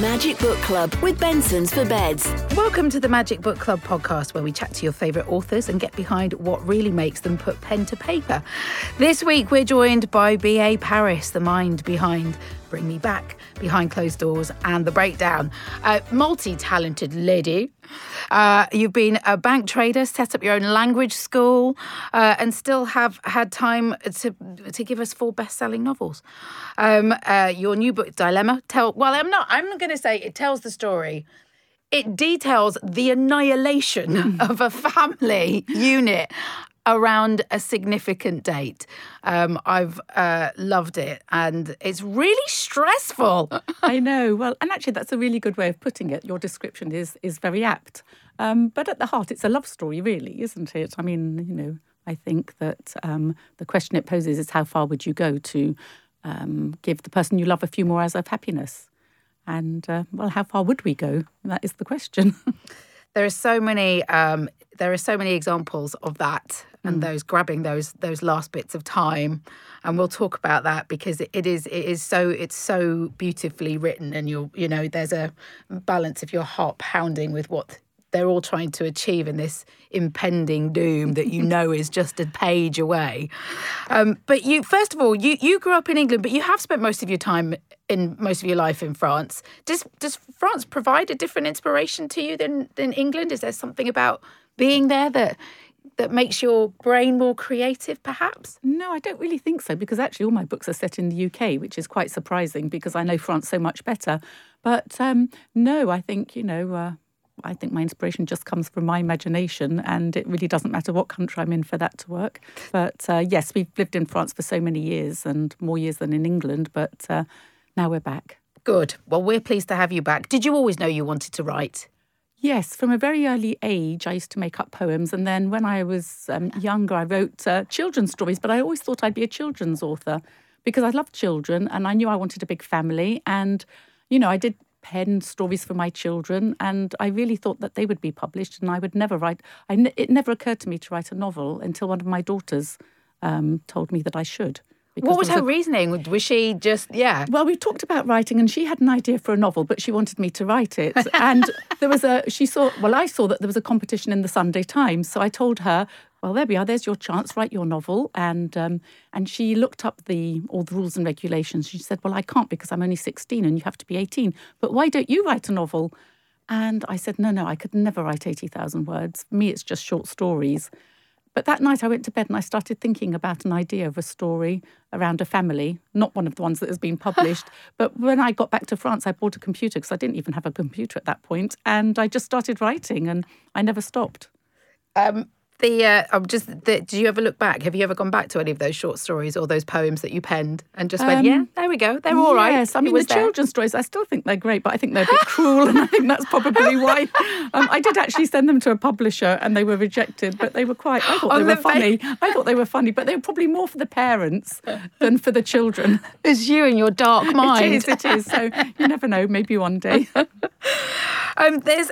Magic Book Club with Benson's for Beds. Welcome to the Magic Book Club podcast, where we chat to your favourite authors and get behind what really makes them put pen to paper. This week, we're joined by B.A. Paris, the mind behind Bring Me Back, Behind Closed Doors and The Breakdown. Multi-talented lady. You've been a bank trader, set up your own language school, and still have had time to give us 4 best-selling novels. Your new book, Dilemma, I'm not going to say it tells the story. It details the annihilation of a family unit around a significant date. I've loved it, and it's really stressful. I know. Well, and actually that's a really good way of putting it. Your description is very apt. But at the heart, it's a love story, really, isn't it? I mean, you know, I think that the question it poses is how far would you go to give the person you love a few more hours of happiness? And, how far would we go? That is the question. There are so many examples of that, and those grabbing those last bits of time, and we'll talk about that because it's so beautifully written, and you know there's a balance of your heart pounding with what they're all trying to achieve in this impending doom that you know is just a page away. But you, first of all, you grew up in England, but you have spent most of your time in most of your life in France. Does France provide a different inspiration to you than England? Is there something about being there that makes your brain more creative, perhaps? No, I don't really think so, because actually all my books are set in the UK, which is quite surprising because I know France so much better. But no, I think, you know... I think my inspiration just comes from my imagination, and it really doesn't matter what country I'm in for that to work. But yes, we've lived in France for so many years, and more years than in England, but now we're back. Good. Well, we're pleased to have you back. Did you always know you wanted to write? Yes, from a very early age, I used to make up poems. And then when I was younger, I wrote children's stories, but I always thought I'd be a children's author because I loved children and I knew I wanted a big family. And, you know, I did pen stories for my children, and I really thought that they would be published, and I would never write. It never occurred to me to write a novel until one of my daughters told me that I should. What was her reasoning? Was she just, yeah? Well, we talked about writing, and she had an idea for a novel, but she wanted me to write it. And I saw that there was a competition in the Sunday Times, so I told her, well, there we are, there's your chance, write your novel. And she looked up all the rules and regulations. She said, well, I can't because I'm only 16 and you have to be 18. But why don't you write a novel? And I said, no, I could never write 80,000 words. For me, it's just short stories. But that night I went to bed and I started thinking about an idea of a story around a family, not one of the ones that has been published. But when I got back to France, I bought a computer because I didn't even have a computer at that point. And I just started writing and I never stopped. Do you ever look back? Have you ever gone back to any of those short stories or those poems that you penned and just went, yeah, there we go, they're all right. Yes, I mean, the children's stories, I still think they're great, but I think they're a bit cruel, and I think that's probably why. I did actually send them to a publisher and they were rejected, but they were I thought they were funny, but they were probably more for the parents than for the children. It's you and your dark mind. It is. So you never know, maybe one day.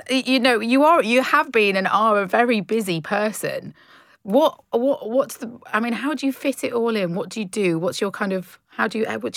You have been and are a very busy person. How do you fit it all in? What do you do? What's your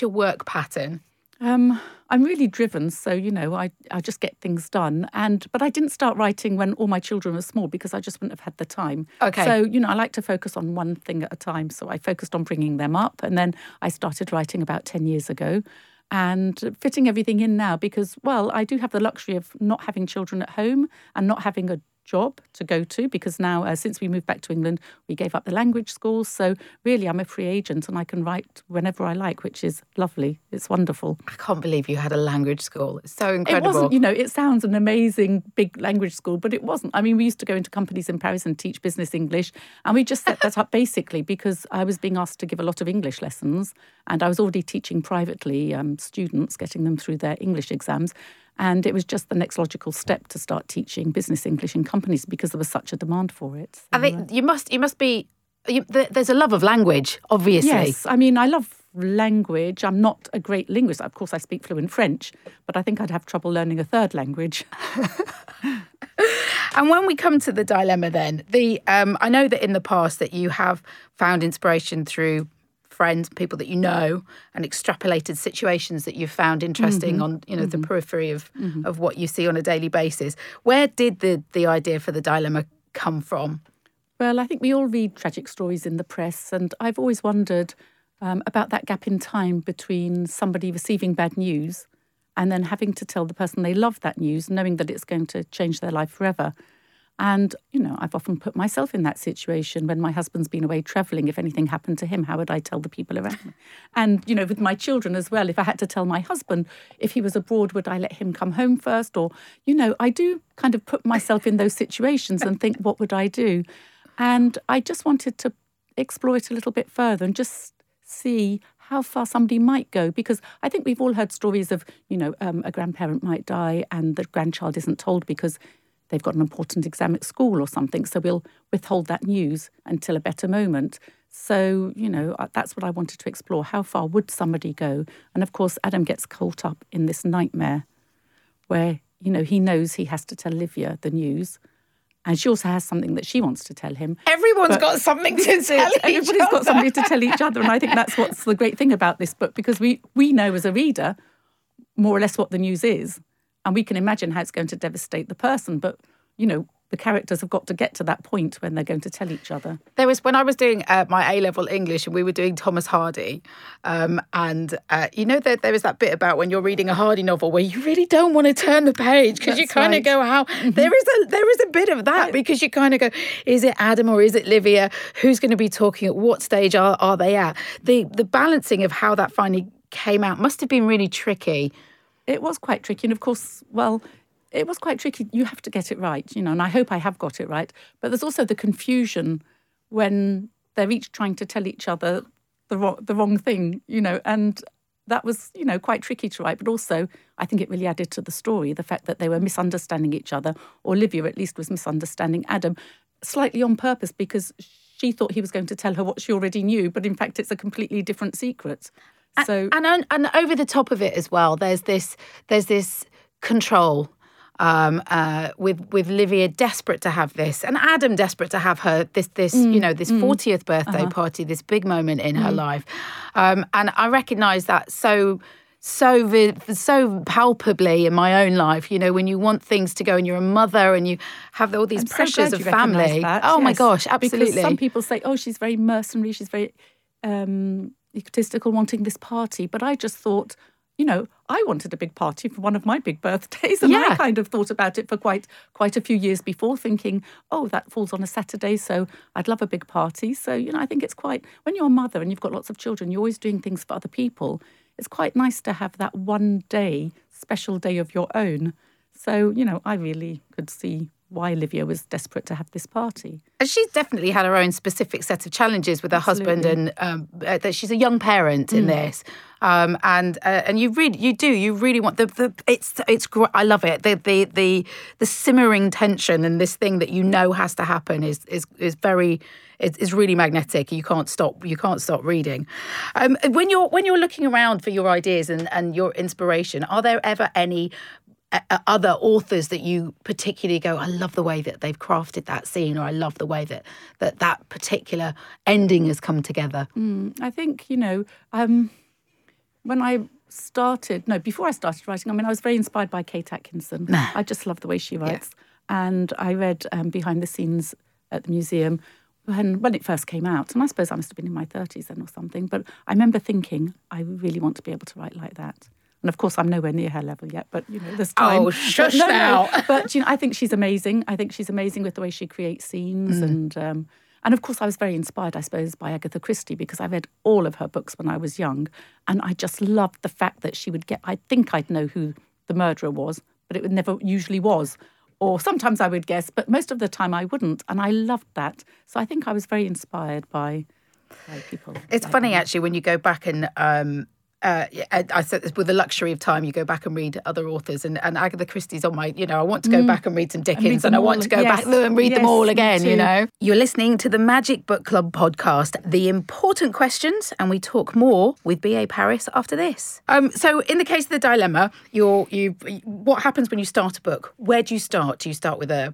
work pattern? I'm really driven, so, you know, I just get things done. But I didn't start writing when all my children were small because I just wouldn't have had the time. Okay. So, you know, I like to focus on one thing at a time. So I focused on bringing them up, and then I started writing about 10 years ago. And fitting everything in now because, well, I do have the luxury of not having children at home and not having a job to go to because now, since we moved back to England, we gave up the language school. So really, I'm a free agent and I can write whenever I like, which is lovely. It's wonderful. I can't believe you had a language school. It's so incredible. It wasn't, you know, it sounds an amazing big language school, but it wasn't. I mean, we used to go into companies in Paris and teach business English, and we just set that up basically because I was being asked to give a lot of English lessons, and I was already teaching privately students, getting them through their English exams. And it was just the next logical step to start teaching business English in companies because there was such a demand for it. So, I think there's a love of language, obviously. Yes, I mean, I love language. I'm not a great linguist. Of course, I speak fluent French, but I think I'd have trouble learning a third language. And when we come to the dilemma then, I know that in the past that you have found inspiration through friends, people that you know, and extrapolated situations that you've found interesting on, you know, the periphery of what you see on a daily basis. Where did the idea for the dilemma come from? Well, I think we all read tragic stories in the press, and I've always wondered about that gap in time between somebody receiving bad news and then having to tell the person they love that news, knowing that it's going to change their life forever. And, you know, I've often put myself in that situation when my husband's been away travelling. If anything happened to him, how would I tell the people around me? And, you know, with my children as well, if I had to tell my husband, if he was abroad, would I let him come home first? Or, you know, I do kind of put myself in those situations and think, what would I do? And I just wanted to explore it a little bit further and just see how far somebody might go, because I think we've all heard stories of, you know, a grandparent might die and the grandchild isn't told because they've got an important exam at school or something, so we'll withhold that news until a better moment. So, you know, that's what I wanted to explore. How far would somebody go? And, of course, Adam gets caught up in this nightmare where, you know, he knows he has to tell Livia the news. And she also has something that she wants to tell him. Everyone's got something to tell each other. Everybody's got something to tell each other. And I think that's what's the great thing about this book, because we know as a reader more or less what the news is. And we can imagine how it's going to devastate the person. But, you know, the characters have got to get to that point when they're going to tell each other. There was, when I was doing my A-level English and we were doing Thomas Hardy, you know, there was that bit about when you're reading a Hardy novel where you really don't want to turn the page because you kind of go, how there is a bit of that, because you kind of go, is it Adam or is it Livia? Who's going to be talking? At what stage are they at? The balancing of how that finally came out must have been really tricky. It was quite tricky. And of course, well, it was quite tricky. You have to get it right, you know, and I hope I have got it right. But there's also the confusion when they're each trying to tell each other the wrong thing, you know, and that was, you know, quite tricky to write. But also, I think it really added to the story, the fact that they were misunderstanding each other, or Livia at least was misunderstanding Adam slightly on purpose, because she thought he was going to tell her what she already knew, but in fact it's a completely different secret. So and over the top of it as well, there's this control with Livia desperate to have this, and Adam desperate to have her this 40th birthday party, this big moment in her life, and I recognise that so palpably in my own life. You know, when you want things to go, and you're a mother, and you have all these pressures of family. Oh my gosh, absolutely. Because some people say, oh, she's very mercenary, she's very egotistical, wanting this party, but I just thought, you know, I wanted a big party for one of my big birthdays, and I kind of thought about it for quite a few years before, thinking, oh, that falls on a Saturday, so I'd love a big party. So, you know, I think it's quite, when you're a mother and you've got lots of children, you're always doing things for other people. It's quite nice to have that one day, special day of your own. So, you know, I really could see why Livia was desperate to have this party. And she's definitely had her own specific set of challenges with her husband, and that she's a young parent in this. And you really want the it's I love it. The simmering tension and this thing that you know has to happen is really magnetic. You can't stop reading. When you're looking around for your ideas and your inspiration, are there ever any other authors that you particularly go, I love the way that they've crafted that scene, or I love the way that particular ending has come together? I think, you know, before I started writing, I mean, I was very inspired by Kate Atkinson. I just love the way she writes. Yeah. And I read Behind the Scenes at the Museum when it first came out. And I suppose I must have been in my 30s then or something. But I remember thinking, I really want to be able to write like that. And, of course, I'm nowhere near her level yet, but, you know, there's time. Oh, shush now. But, you know, I think she's amazing. I think she's amazing with the way she creates scenes. And, of course, I was very inspired, I suppose, by Agatha Christie, because I read all of her books when I was young. And I just loved the fact that she would get, I think I'd know who the murderer was, but it never usually was. Or sometimes I would guess, but most of the time I wouldn't. And I loved that. So I think I was very inspired by people. It's funny, actually, when you go back and... I said this with the luxury of time, you go back and read other authors, and Agatha Christie's on my, you know, I want to go back and read some Dickens, and I want to go back and read them all again, you know. You're listening to the Magic Book Club podcast, The Important Questions, and we talk more with B.A. Paris after this. So in the case of the dilemma, what happens when you start a book? Where do you start? Do you start with a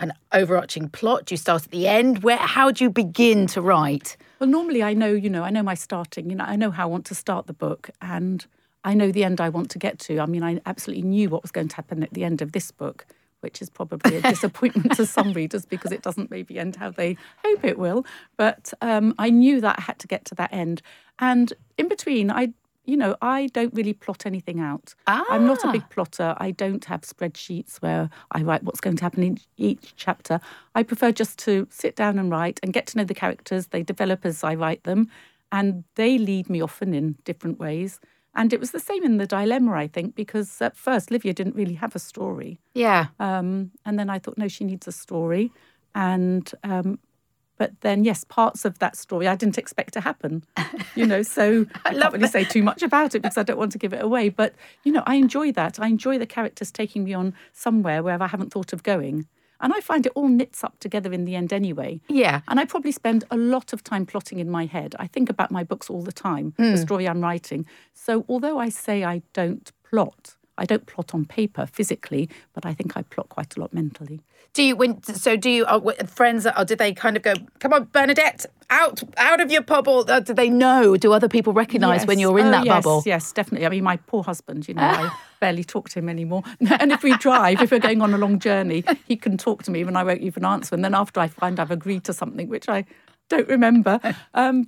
an overarching plot? Do you start at the end? How do you begin to write? Well, normally I know my starting. I know how I want to start the book, and I know the end I want to get to. I mean, I absolutely knew what was going to happen at the end of this book, which is probably a disappointment to some readers because it doesn't maybe end how they hope it will. But I knew that I had to get to that end. And in between, I don't really plot anything out. I'm not a big plotter. I don't have spreadsheets where I write what's going to happen in each chapter. I prefer just to sit down and write and get to know the characters. They develop as I write them, and they lead me often in different ways. And it was the same in The Dilemma, I think, because at first Livia didn't really have a story. Yeah. And then I thought, no, she needs a story. And... but then, yes, parts of that story I didn't expect to happen, so I can't really say too much about it because I don't want to give it away. But, I enjoy that. I enjoy the characters taking me on somewhere where I haven't thought of going. And I find it all knits up together in the end anyway. Yeah. And I probably spend a lot of time plotting in my head. I think about my books all the time, the story I'm writing. So although I say I don't plot on paper physically, but I think I plot quite a lot mentally. Friends, did they kind of go, come on, Bernadette, out of your bubble? Do they know? Do other people recognise when you're in that bubble? Yes, definitely. I mean, my poor husband, I barely talk to him anymore. And if we're going on a long journey, he can talk to me when I won't even answer. And then after I find I've agreed to something, which I don't remember,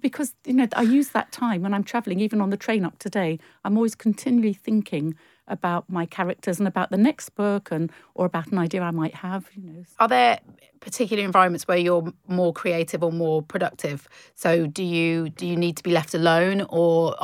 because, I use that time when I'm travelling, even on the train up today, I'm always continually thinking about my characters and about the next book or about an idea I might have. Are there particular environments where you're more creative or more productive? So do you need to be left alone or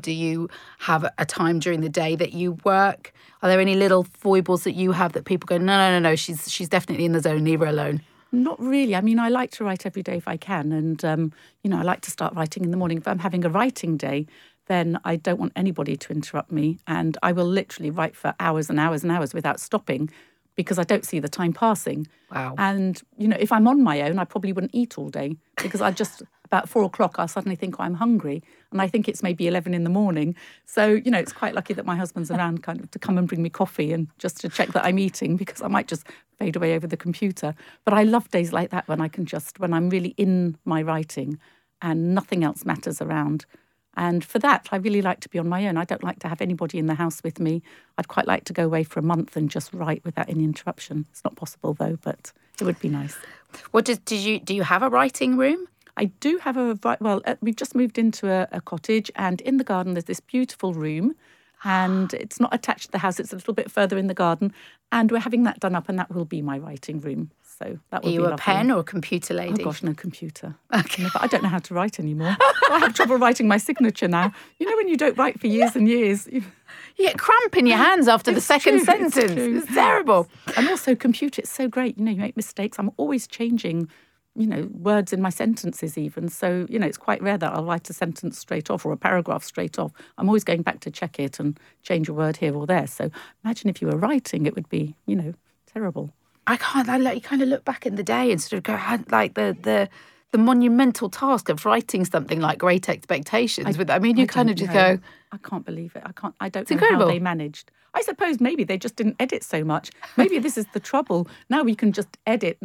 do you have a time during the day that you work? Are there any little foibles that you have that people go, no, she's definitely in the zone, leave her alone? Not really. I mean, I like to write every day if I can. And, I like to start writing in the morning. If I'm having a writing day, then I don't want anybody to interrupt me. And I will literally write for hours and hours and hours without stopping because I don't see the time passing. Wow. And, if I'm on my own, I probably wouldn't eat all day because about 4 o'clock, I'll suddenly think, I'm hungry. And I think it's maybe 11 in the morning. So, it's quite lucky that my husband's around kind of to come and bring me coffee and just to check that I'm eating because I might just fade away over the computer. But I love days like that when I'm really in my writing and nothing else matters around. And for that, I really like to be on my own. I don't like to have anybody in the house with me. I'd quite like to go away for a month and just write without any interruption. It's not possible, though, but it would be nice. What do you have a writing room? I do have we've just moved into a cottage, and in the garden there's this beautiful room, and it's not attached to the house. It's a little bit further in the garden, and we're having that done up, and that will be my writing room. So that would be lovely. Are you a pen or a computer lady? Oh, gosh, no, computer. Okay. But I don't know how to write anymore. I have trouble writing my signature now. When you don't write for years and years. You get cramp in your hands after the second sentence. It's terrible. And also computer, it's so great. You make mistakes. I'm always changing, words in my sentences even. So, it's quite rare that I'll write a sentence straight off or a paragraph straight off. I'm always going back to check it and change a word here or there. So imagine if you were writing, it would be, terrible. I can't. You kind of look back in the day and sort of go, like the monumental task of writing something like Great Expectations. I just go, I can't believe it. I don't know how they managed. I suppose maybe they just didn't edit so much. Maybe this is the trouble. Now we can just edit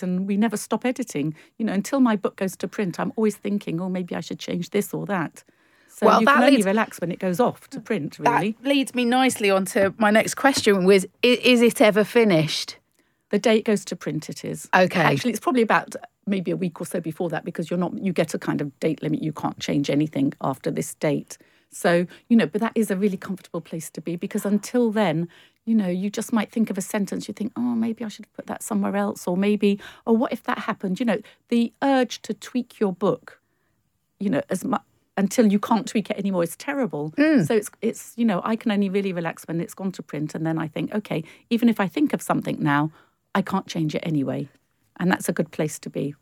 and we never stop editing. Until my book goes to print, I'm always thinking, oh, maybe I should change this or that. So well, you can only relax when it goes off to print, really. That leads me nicely onto my next question, was, is it ever finished? The day it goes to print, it is. Okay. Actually, it's probably about maybe a week or so before that because you get a kind of date limit. You can't change anything after this date. So, but that is a really comfortable place to be because until then, you just might think of a sentence. You think, oh, maybe I should have put that somewhere else or maybe, oh, what if that happened? The urge to tweak your book, as much, until you can't tweak it anymore, it's terrible. Mm. So it's I can only really relax when it's gone to print. And then I think, okay, even if I think of something now, I can't change it anyway. And that's a good place to be,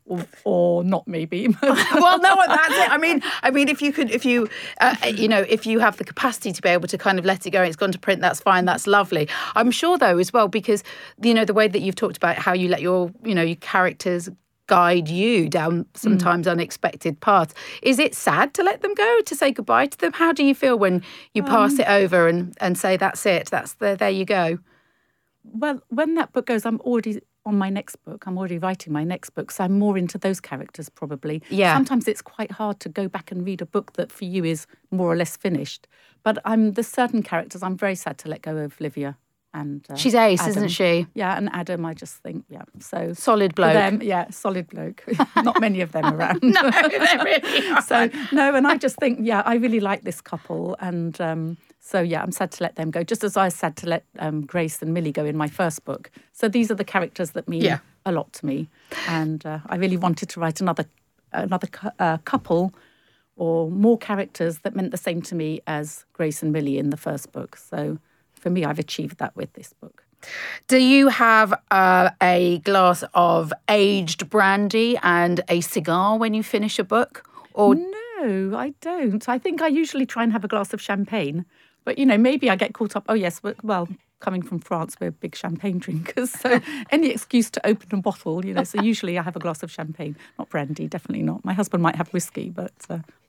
or not maybe. Well, no, that's it. I mean, if you have the capacity to be able to kind of let it go, and it's gone to print, that's fine, that's lovely. I'm sure though as well, because the way that you've talked about how you let your your characters guide you down sometimes unexpected paths. Is it sad to let them go, to say goodbye to them? How do you feel when you pass it over and say that's it, there you go? Well, when that book goes, I'm already on my next book. I'm already writing my next book, so I'm more into those characters probably. Yeah. Sometimes it's quite hard to go back and read a book that for you is more or less finished. But there's certain characters I'm very sad to let go of. Olivia and she's ace, Adam. Isn't she? Yeah, and Adam, I just think, yeah. So solid bloke. Them, yeah, solid bloke. Not many of them around. No, they're really aren't. So no, and I just think, yeah, I really like this couple, and so yeah, I'm sad to let them go, just as I was sad to let Grace and Millie go in my first book. So these are the characters that mean a lot to me, and I really wanted to write another couple or more characters that meant the same to me as Grace and Millie in the first book. So for me, I've achieved that with this book. Do you have a glass of aged brandy and a cigar when you finish a book? Or no, I don't. I think I usually try and have a glass of champagne. But, you know, maybe I get caught up. Oh, yes, well, coming from France, we're big champagne drinkers. So any excuse to open a bottle, you know. So usually I have a glass of champagne, not brandy, definitely not. My husband might have whiskey, but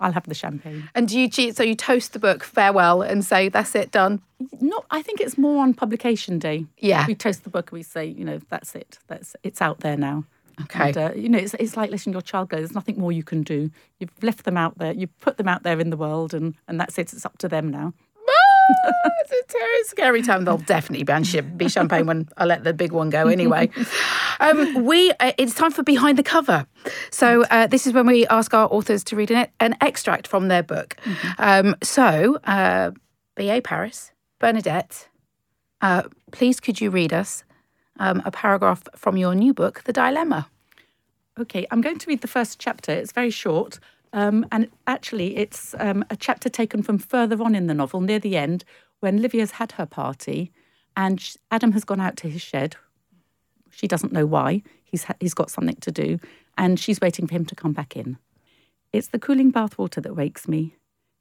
I'll have the champagne. And do you cheat? So you toast the book farewell and say, that's it, done? Not. I think it's more on publication day. Yeah. We toast the book and we say, you know, that's it. It's out there now. Okay. And, you know, it's like letting your child go. There's nothing more you can do. You've left them out there. You've put them out there in the world and that's it. It's up to them now. It's a terrible, scary time. There'll definitely be champagne when I let the big one go anyway. It's time for Behind the Cover. So this is when we ask our authors to read an extract from their book. Mm-hmm. So B.A. Paris, Bernadette, please could you read us a paragraph from your new book, The Dilemma? Okay, I'm going to read the first chapter. It's very short. And actually, it's a chapter taken from further on in the novel, near the end, when Livia's had her party and Adam has gone out to his shed. She doesn't know why. He's got something to do. And she's waiting for him to come back in. It's the cooling bathwater that wakes me.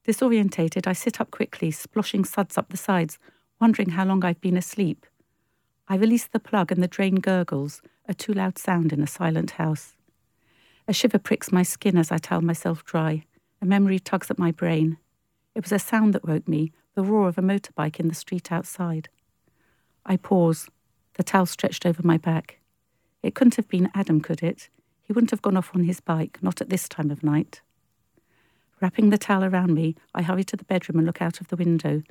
Disorientated, I sit up quickly, splashing suds up the sides, wondering how long I've been asleep. I release the plug and the drain gurgles, a too loud sound in a silent house. A shiver pricks my skin as I towel myself dry. A memory tugs at my brain. It was a sound that woke me, the roar of a motorbike in the street outside. I pause, the towel stretched over my back. It couldn't have been Adam, could it? He wouldn't have gone off on his bike, not at this time of night. Wrapping the towel around me, I hurry to the bedroom and look out of the window.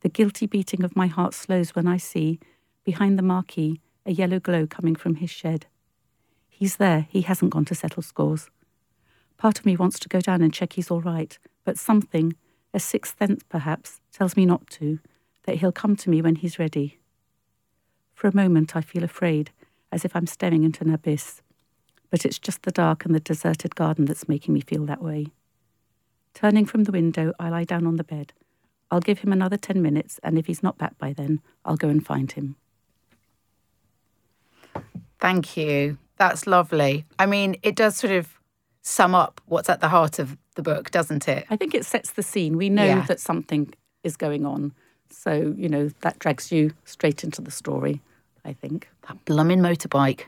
The guilty beating of my heart slows when I see, behind the marquee, a yellow glow coming from his shed. He's there. He hasn't gone to settle scores. Part of me wants to go down and check he's all right, but something, a sixth sense perhaps, tells me not to, that he'll come to me when he's ready. For a moment I feel afraid, as if I'm staring into an abyss. But it's just the dark and the deserted garden that's making me feel that way. Turning from the window, I lie down on the bed. I'll give him another 10 minutes, and if he's not back by then, I'll go and find him. Thank you. That's lovely. I mean, it does sort of sum up what's at the heart of the book, doesn't it? I think it sets the scene. We know that something is going on. So, you know, that drags you straight into the story, I think. That blummin' motorbike.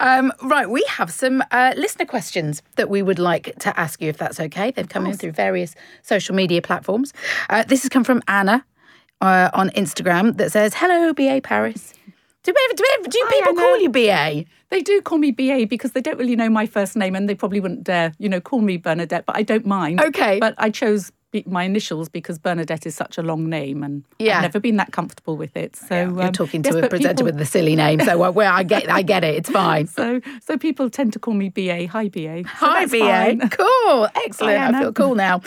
Yeah. Right, we have some listener questions that we would like to ask you, if that's okay. They've come in through various social media platforms. This has come from Anna on Instagram that says, hello, B.A. Paris. Do people call you B.A.? They do call me B.A. because they don't really know my first name and they probably wouldn't dare, you know, call me Bernadette, but I don't mind. Okay. But I chose my initials because Bernadette is such a long name and I've never been that comfortable with it. So you're talking to a presenter with a silly name, so I get it, it's fine. So people tend to call me B.A. Hi, B.A. So hi, B.A. Fine. Cool, excellent. Hi, I feel cool now.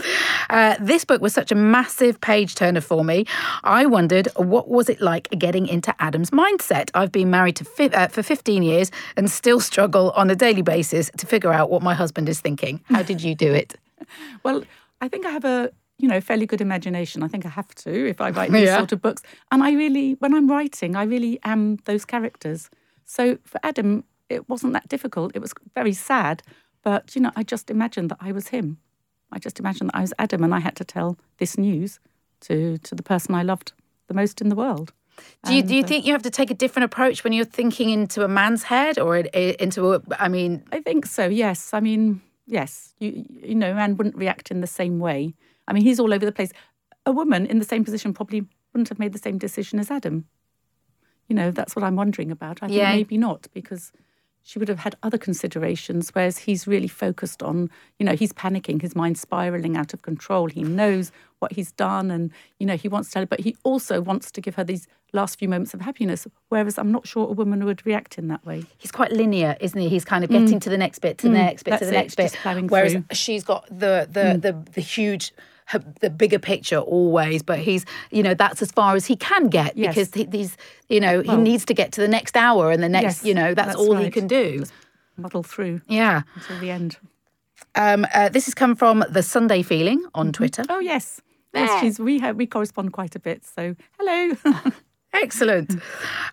This book was such a massive page turner for me. I wondered, what was it like getting into Adam's mindset? I've been married to for 15 years and still struggle on a daily basis to figure out what my husband is thinking. How did you do it? Well, I think I have a fairly good imagination. I think I have to if I write these sort of books. And when I'm writing, I really am those characters. So for Adam, it wasn't that difficult. It was very sad. But, you know, I just imagined that I was him. I just imagined that I was Adam and I had to tell this news to the person I loved the most in the world. Do you think you have to take a different approach when you're thinking into a man's head or I think so, yes. I mean, yes. You know, a man wouldn't react in the same way. I mean, he's all over the place. A woman in the same position probably wouldn't have made the same decision as Adam. You know, that's what I'm wondering about. I think maybe not, because she would have had other considerations, whereas he's really focused on, you know, he's panicking, his mind's spiralling out of control. He knows what he's done and, you know, he wants to tell her, but he also wants to give her these last few moments of happiness, whereas I'm not sure a woman would react in that way. He's quite linear, isn't he? He's kind of getting to the next bit, to the next bit, to the next bit. Whereas she's got the huge... the bigger picture always, but he's, you know, that's as far as he can get because he's, you know, he needs to get to the next hour and the next, you know, that's all right. He can do. Just muddle through until the end. This has come from The Sunday Feeling on Twitter. Oh, yes. Yes, we correspond quite a bit, so hello. Excellent.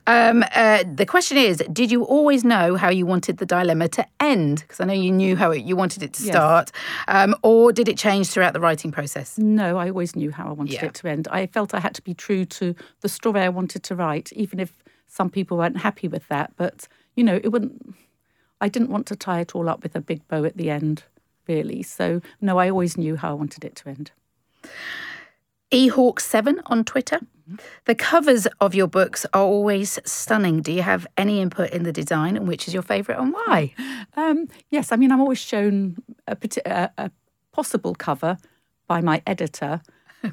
The question is, did you always know how you wanted the dilemma to end? Because I know you knew how you wanted it to start. Or did it change throughout the writing process? No, I always knew how I wanted it to end. I felt I had to be true to the story I wanted to write, even if some people weren't happy with that. But, you know, I didn't want to tie it all up with a big bow at the end, really. So, no, I always knew how I wanted it to end. Ehawk7 on Twitter. The covers of your books are always stunning. Do you have any input in the design, and which is your favourite and why? Yes, I mean, I'm always shown a possible cover by my editor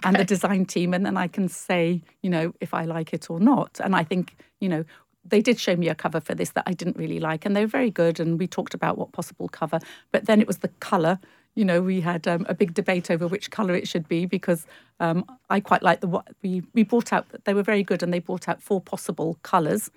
and the design team, and then I can say, you know, if I like it or not. And I think, you know, they did show me a cover for this that I didn't really like, and they were very good, and we talked about what possible cover. But then it was the colour. You know, we had a big debate over which colour it should be because I quite like we brought out, they were very good and they brought out 4 possible colours,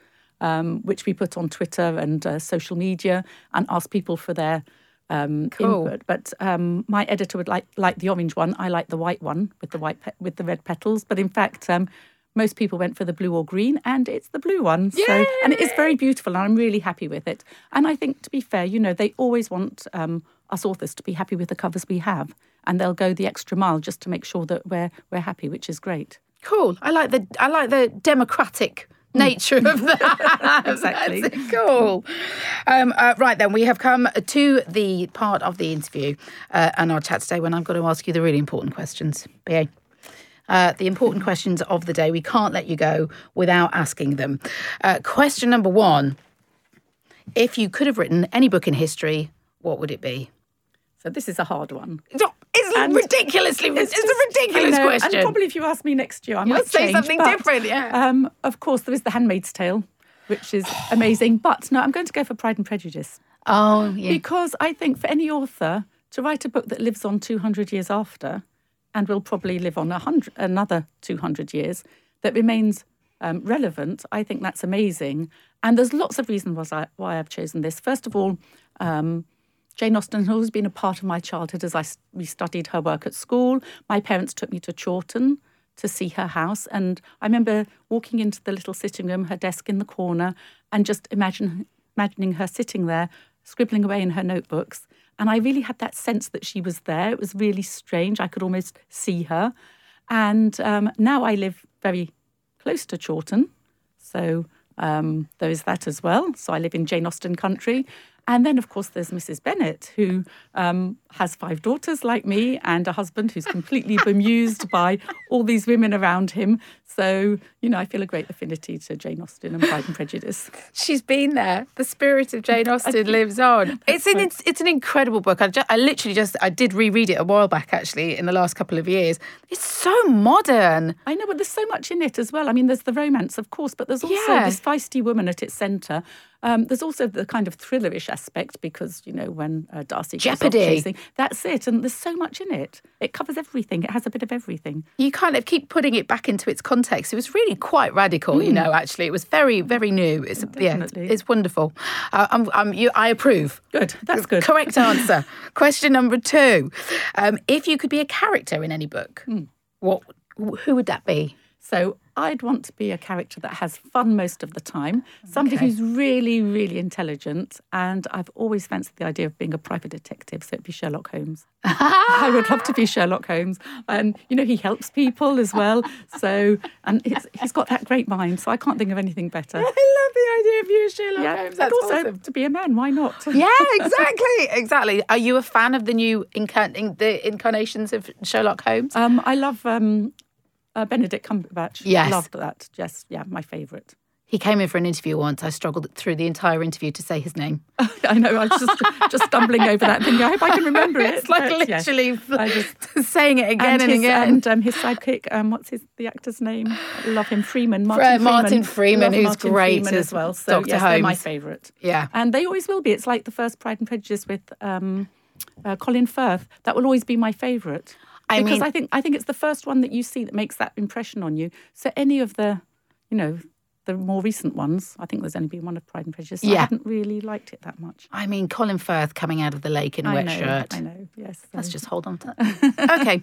which we put on Twitter and social media and asked people for their input. But my editor would like the orange one. I like the white one with the with the red petals. But in fact, most people went for the blue or green, and it's the blue one. Yay! So, and it is very beautiful, and I'm really happy with it. And I think, to be fair, you know, they always want us authors to be happy with the covers we have, and they'll go the extra mile just to make sure that we're happy, which is great. Cool. I like the democratic nature of that. Exactly. That's cool. Right then, we have come to the part of the interview and our chat today when I've got to ask you the really important questions. B.A. The important questions of the day. We can't let you go without asking them. Question number 1. If you could have written any book in history, what would it be? So this is a hard one. It's a ridiculous question. And probably if you ask me next year, I might say something different, of course, there is The Handmaid's Tale, which is amazing. But no, I'm going to go for Pride and Prejudice. Oh, yeah. Because I think for any author to write a book that lives on 200 years after... and will probably live on another 200 years, that remains relevant. I think that's amazing. And there's lots of reasons why I've chosen this. First of all, Jane Austen has always been a part of my childhood as we studied her work at school. My parents took me to Chawton to see her house. And I remember walking into the little sitting room, her desk in the corner, and just imagining her sitting there, scribbling away in her notebooks. And I really had that sense that she was there. It was really strange. I could almost see her. And now I live very close to Chawton. So there is that as well. So I live in Jane Austen country. And then, of course, there's Mrs. Bennet, who has 5 daughters like me and a husband who's completely bemused by all these women around him. So, you know, I feel a great affinity to Jane Austen and Pride and Prejudice. She's been there. The spirit of Jane Austen lives on. It's an incredible book. I did reread it a while back, actually, in the last couple of years. It's so modern. I know, but there's so much in it as well. I mean, there's the romance, of course, but there's also this feisty woman at its centre. There's also the kind of thrillerish aspect because, you know, when Darcy goes off chasing, that's it. And there's so much in it. It covers everything. It has a bit of everything. You kind of keep putting it back into its context. It was really quite radical, you know, actually. It was very, very new. It's wonderful. I approve. Good. That's good. Correct answer. Question number 2. If you could be a character in any book, who would that be? So I'd want to be a character that has fun most of the time, somebody who's really, really intelligent, and I've always fancied the idea of being a private detective, so it'd be Sherlock Holmes. I would love to be Sherlock Holmes. And, you know, he helps people as well, so, and he's got that great mind, so I can't think of anything better. I love the idea of you, Sherlock Holmes. That's also awesome. To be a man, why not? Yeah, exactly. Are you a fan of the new incarnations of Sherlock Holmes? I love... Benedict Cumberbatch. Yes. Loved that. Yes, yeah, my favourite. He came in for an interview once. I struggled through the entire interview to say his name. I know, I was just stumbling over that thing. I hope I can remember it. It's like but, literally yeah, just saying it again and again. And his sidekick, what's the actor's name? Love him, Freeman. Martin Freeman, who's Martin great Freeman as well. So Dr. yes, Holmes. They're my favourite. Yeah. And they always will be. It's like the first Pride and Prejudice with Colin Firth. That will always be my favourite. Because I think it's the first one that you see that makes that impression on you. So any of the, you know, the more recent ones, I think there's only been one of Pride and Prejudice. Yeah. I haven't really liked it that much. I mean, Colin Firth coming out of the lake in a wet shirt. I know, yes. So. Let's just hold on to that. Okay.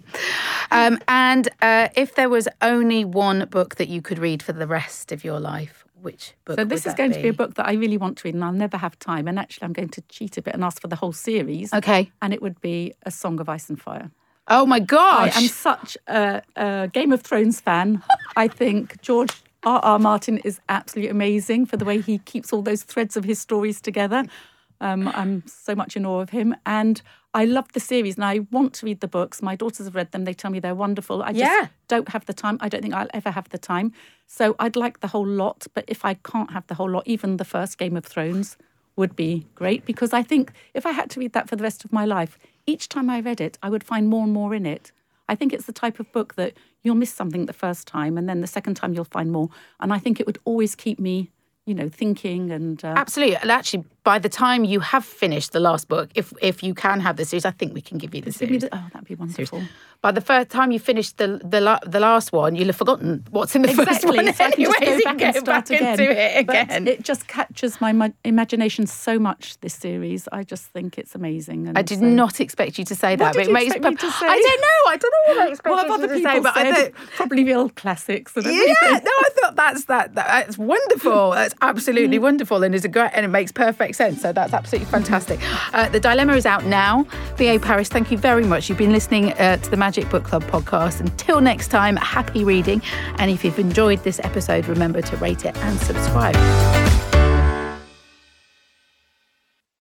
And if there was only one book that you could read for the rest of your life, which book would that be? So this is going to be a book that I really want to read and I'll never have time. And actually, I'm going to cheat a bit and ask for the whole series. Okay. And it would be A Song of Ice and Fire. Oh, my gosh. I am such a Game of Thrones fan. I think George R.R. Martin is absolutely amazing for the way he keeps all those threads of his stories together. I'm so much in awe of him. And I love the series and I want to read the books. My daughters have read them. They tell me they're wonderful. I just don't have the time. I don't think I'll ever have the time. So I'd like the whole lot. But if I can't have the whole lot, even the first Game of Thrones would be great. Because I think if I had to read that for the rest of my life, each time I read it, I would find more and more in it. I think it's the type of book that you'll miss something the first time and then the second time you'll find more. And I think it would always keep me, you know, thinking and... Absolutely. And actually, by the time you have finished the last book, if you can have the series, I think we can give you the series. Oh, that'd be wonderful. Series. By the first time you finish the last one, you'll have forgotten what's in the first one. Exactly. So I can just go back and start again. But it just captures my imagination so much, this series. I just think it's amazing. And I did not expect you to say that. What did you expect me to say? I don't know. I don't know what I expected you to say. But I thought, probably the old classics. And everything. Yeah. No, I thought that's wonderful. That's absolutely wonderful, and it makes perfect sense. So that's absolutely fantastic. The Dilemma is out now. B.A. Paris, thank you very much. You've been listening to the Magic Book Club podcast. Until next time, happy reading. And if you've enjoyed this episode, remember to rate it and subscribe.